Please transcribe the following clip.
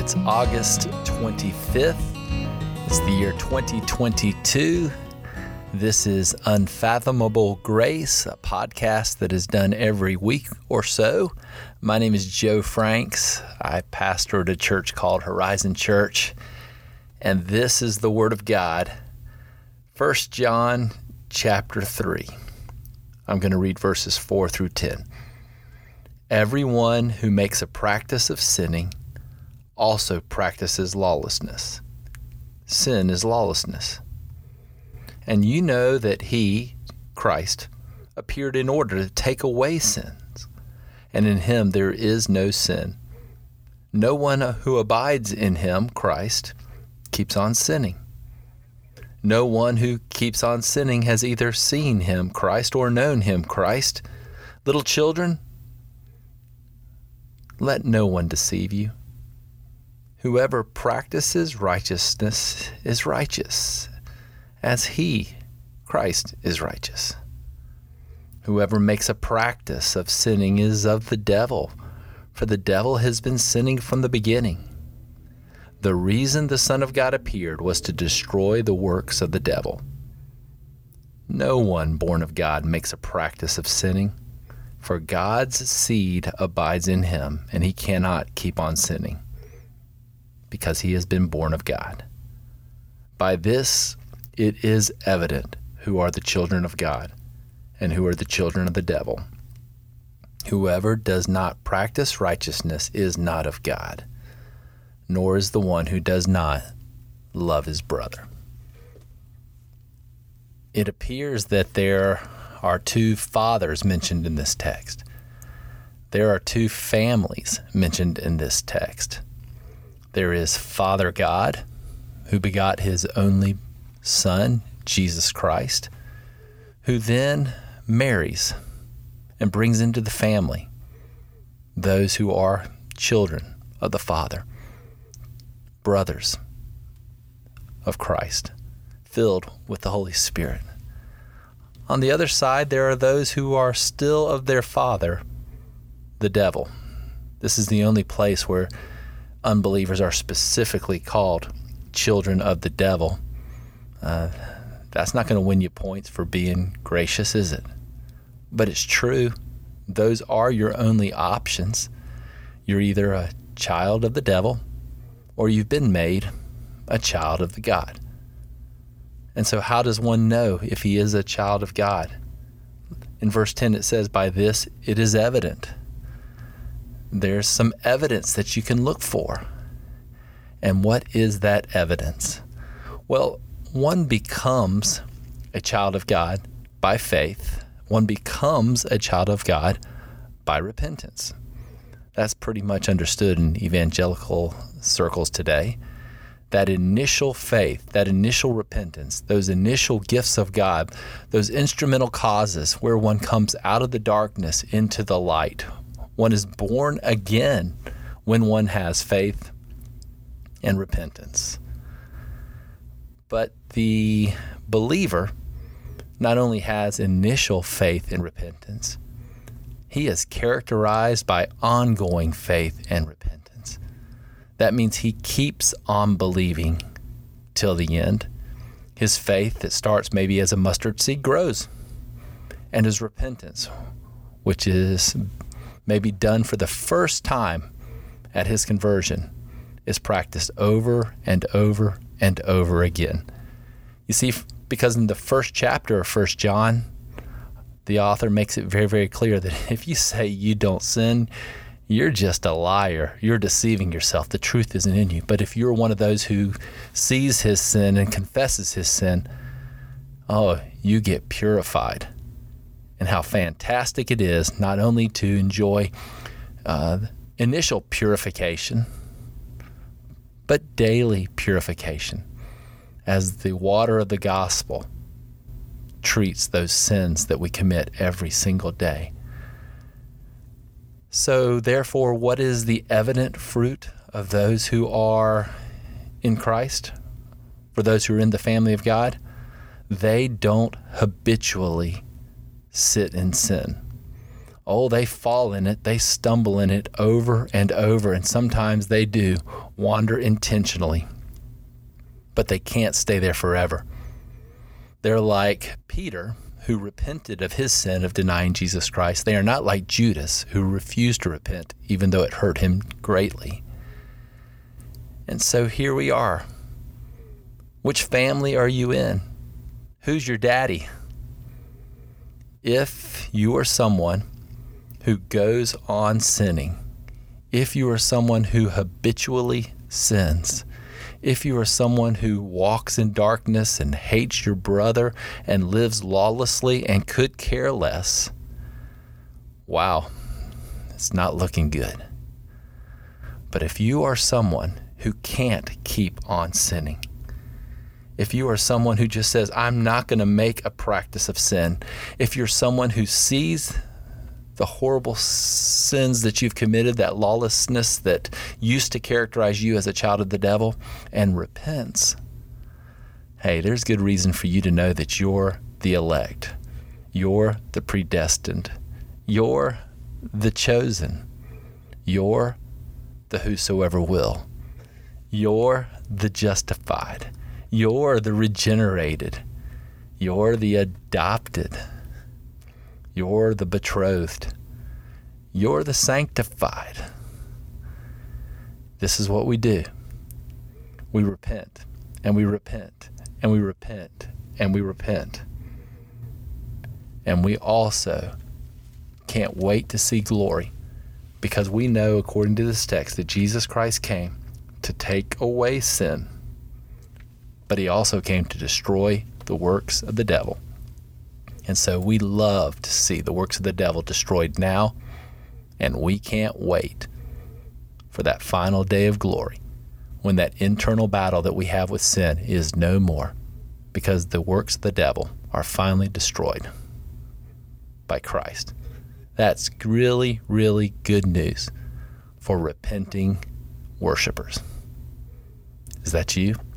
It's August 25th. It's the year 2022. This is Unfathomable Grace, a podcast that is done every week or so. My name is Joe Franks. I pastor at a church called Horizon Church, and this is the Word of God. 1 John chapter 3. I'm going to read verses 4 through 10. Everyone who makes a practice of sinning also practices lawlessness. Sin is lawlessness. And you know that he, Christ, appeared in order to take away sins, and in him there is no sin. No one who abides in him, Christ, keeps on sinning. No one who keeps on sinning has either seen him, Christ, or known him, Christ. Little children, let no one deceive you. Whoever practices righteousness is righteous, as he, Christ, is righteous. Whoever makes a practice of sinning is of the devil, for the devil has been sinning from the beginning. The reason the Son of God appeared was to destroy the works of the devil. No one born of God makes a practice of sinning, for God's seed abides in him, and he cannot keep on sinning, because he has been born of God. By this it is evident who are the children of God and who are the children of the devil. Whoever does not practice righteousness is not of God, nor is the one who does not love his brother. It appears that there are two fathers mentioned in this text. There are two families mentioned in this text. There is Father God, who begot his only Son, Jesus Christ, who then marries and brings into the family those who are children of the Father, brothers of Christ, filled with the Holy Spirit. On the other side, there are those who are still of their father, the devil. This is the only place where unbelievers are specifically called children of the devil. That's not going to win you points for being gracious, is it? But it's true. Those are your only options. You're either a child of the devil or you've been made a child of God. And so how does one know if he is a child of God? In verse 10 it says, by this it is evident. There's some evidence that you can look for. And what is that evidence? Well, one becomes a child of God by faith. One becomes a child of God by repentance. That's pretty much understood in evangelical circles today. That initial faith, that initial repentance, those initial gifts of God, those instrumental causes where one comes out of the darkness into the light. One is born again when one has faith and repentance. But the believer not only has initial faith and repentance, he is characterized by ongoing faith and repentance. That means he keeps on believing till the end. His faith that starts maybe as a mustard seed grows, and his repentance, which is maybe done for the first time at his conversion, is practiced over and over and over again. You see, because in the first chapter of 1 John, the author makes it very, very clear that if you say you don't sin, you're just a liar. You're deceiving yourself. The truth isn't in you. But if you're one of those who sees his sin and confesses his sin, oh, you get purified. And how fantastic it is not only to enjoy initial purification, but daily purification as the water of the gospel treats those sins that we commit every single day. So therefore, what is the evident fruit of those who are in Christ? For those who are in the family of God, they don't habitually sin. Sit in sin. Oh, they fall in it. They stumble in it over and over. And sometimes they do wander intentionally, but they can't stay there forever. They're like Peter, who repented of his sin of denying Jesus Christ. They are not like Judas, who refused to repent, even though it hurt him greatly. And so here we are. Which family are you in? Who's your daddy? If you are someone who goes on sinning, if you are someone who habitually sins, if you are someone who walks in darkness and hates your brother and lives lawlessly and could care less, wow, it's not looking good. But if you are someone who can't keep on sinning, if you are someone who just says, I'm not going to make a practice of sin, if you're someone who sees the horrible sins that you've committed, that lawlessness that used to characterize you as a child of the devil, and repents, hey, there's good reason for you to know that you're the elect. You're the predestined. You're the chosen. You're the whosoever will. You're the justified. You're the regenerated. You're the adopted. You're the betrothed. You're the sanctified. This is what we do. We repent, and we repent, and we repent, and we repent. And we also can't wait to see glory, because we know, according to this text, that Jesus Christ came to take away sin, but he also came to destroy the works of the devil. And so we love to see the works of the devil destroyed now, and we can't wait for that final day of glory when that internal battle that we have with sin is no more, because the works of the devil are finally destroyed by Christ. That's really, really good news for repenting worshipers. Is that you?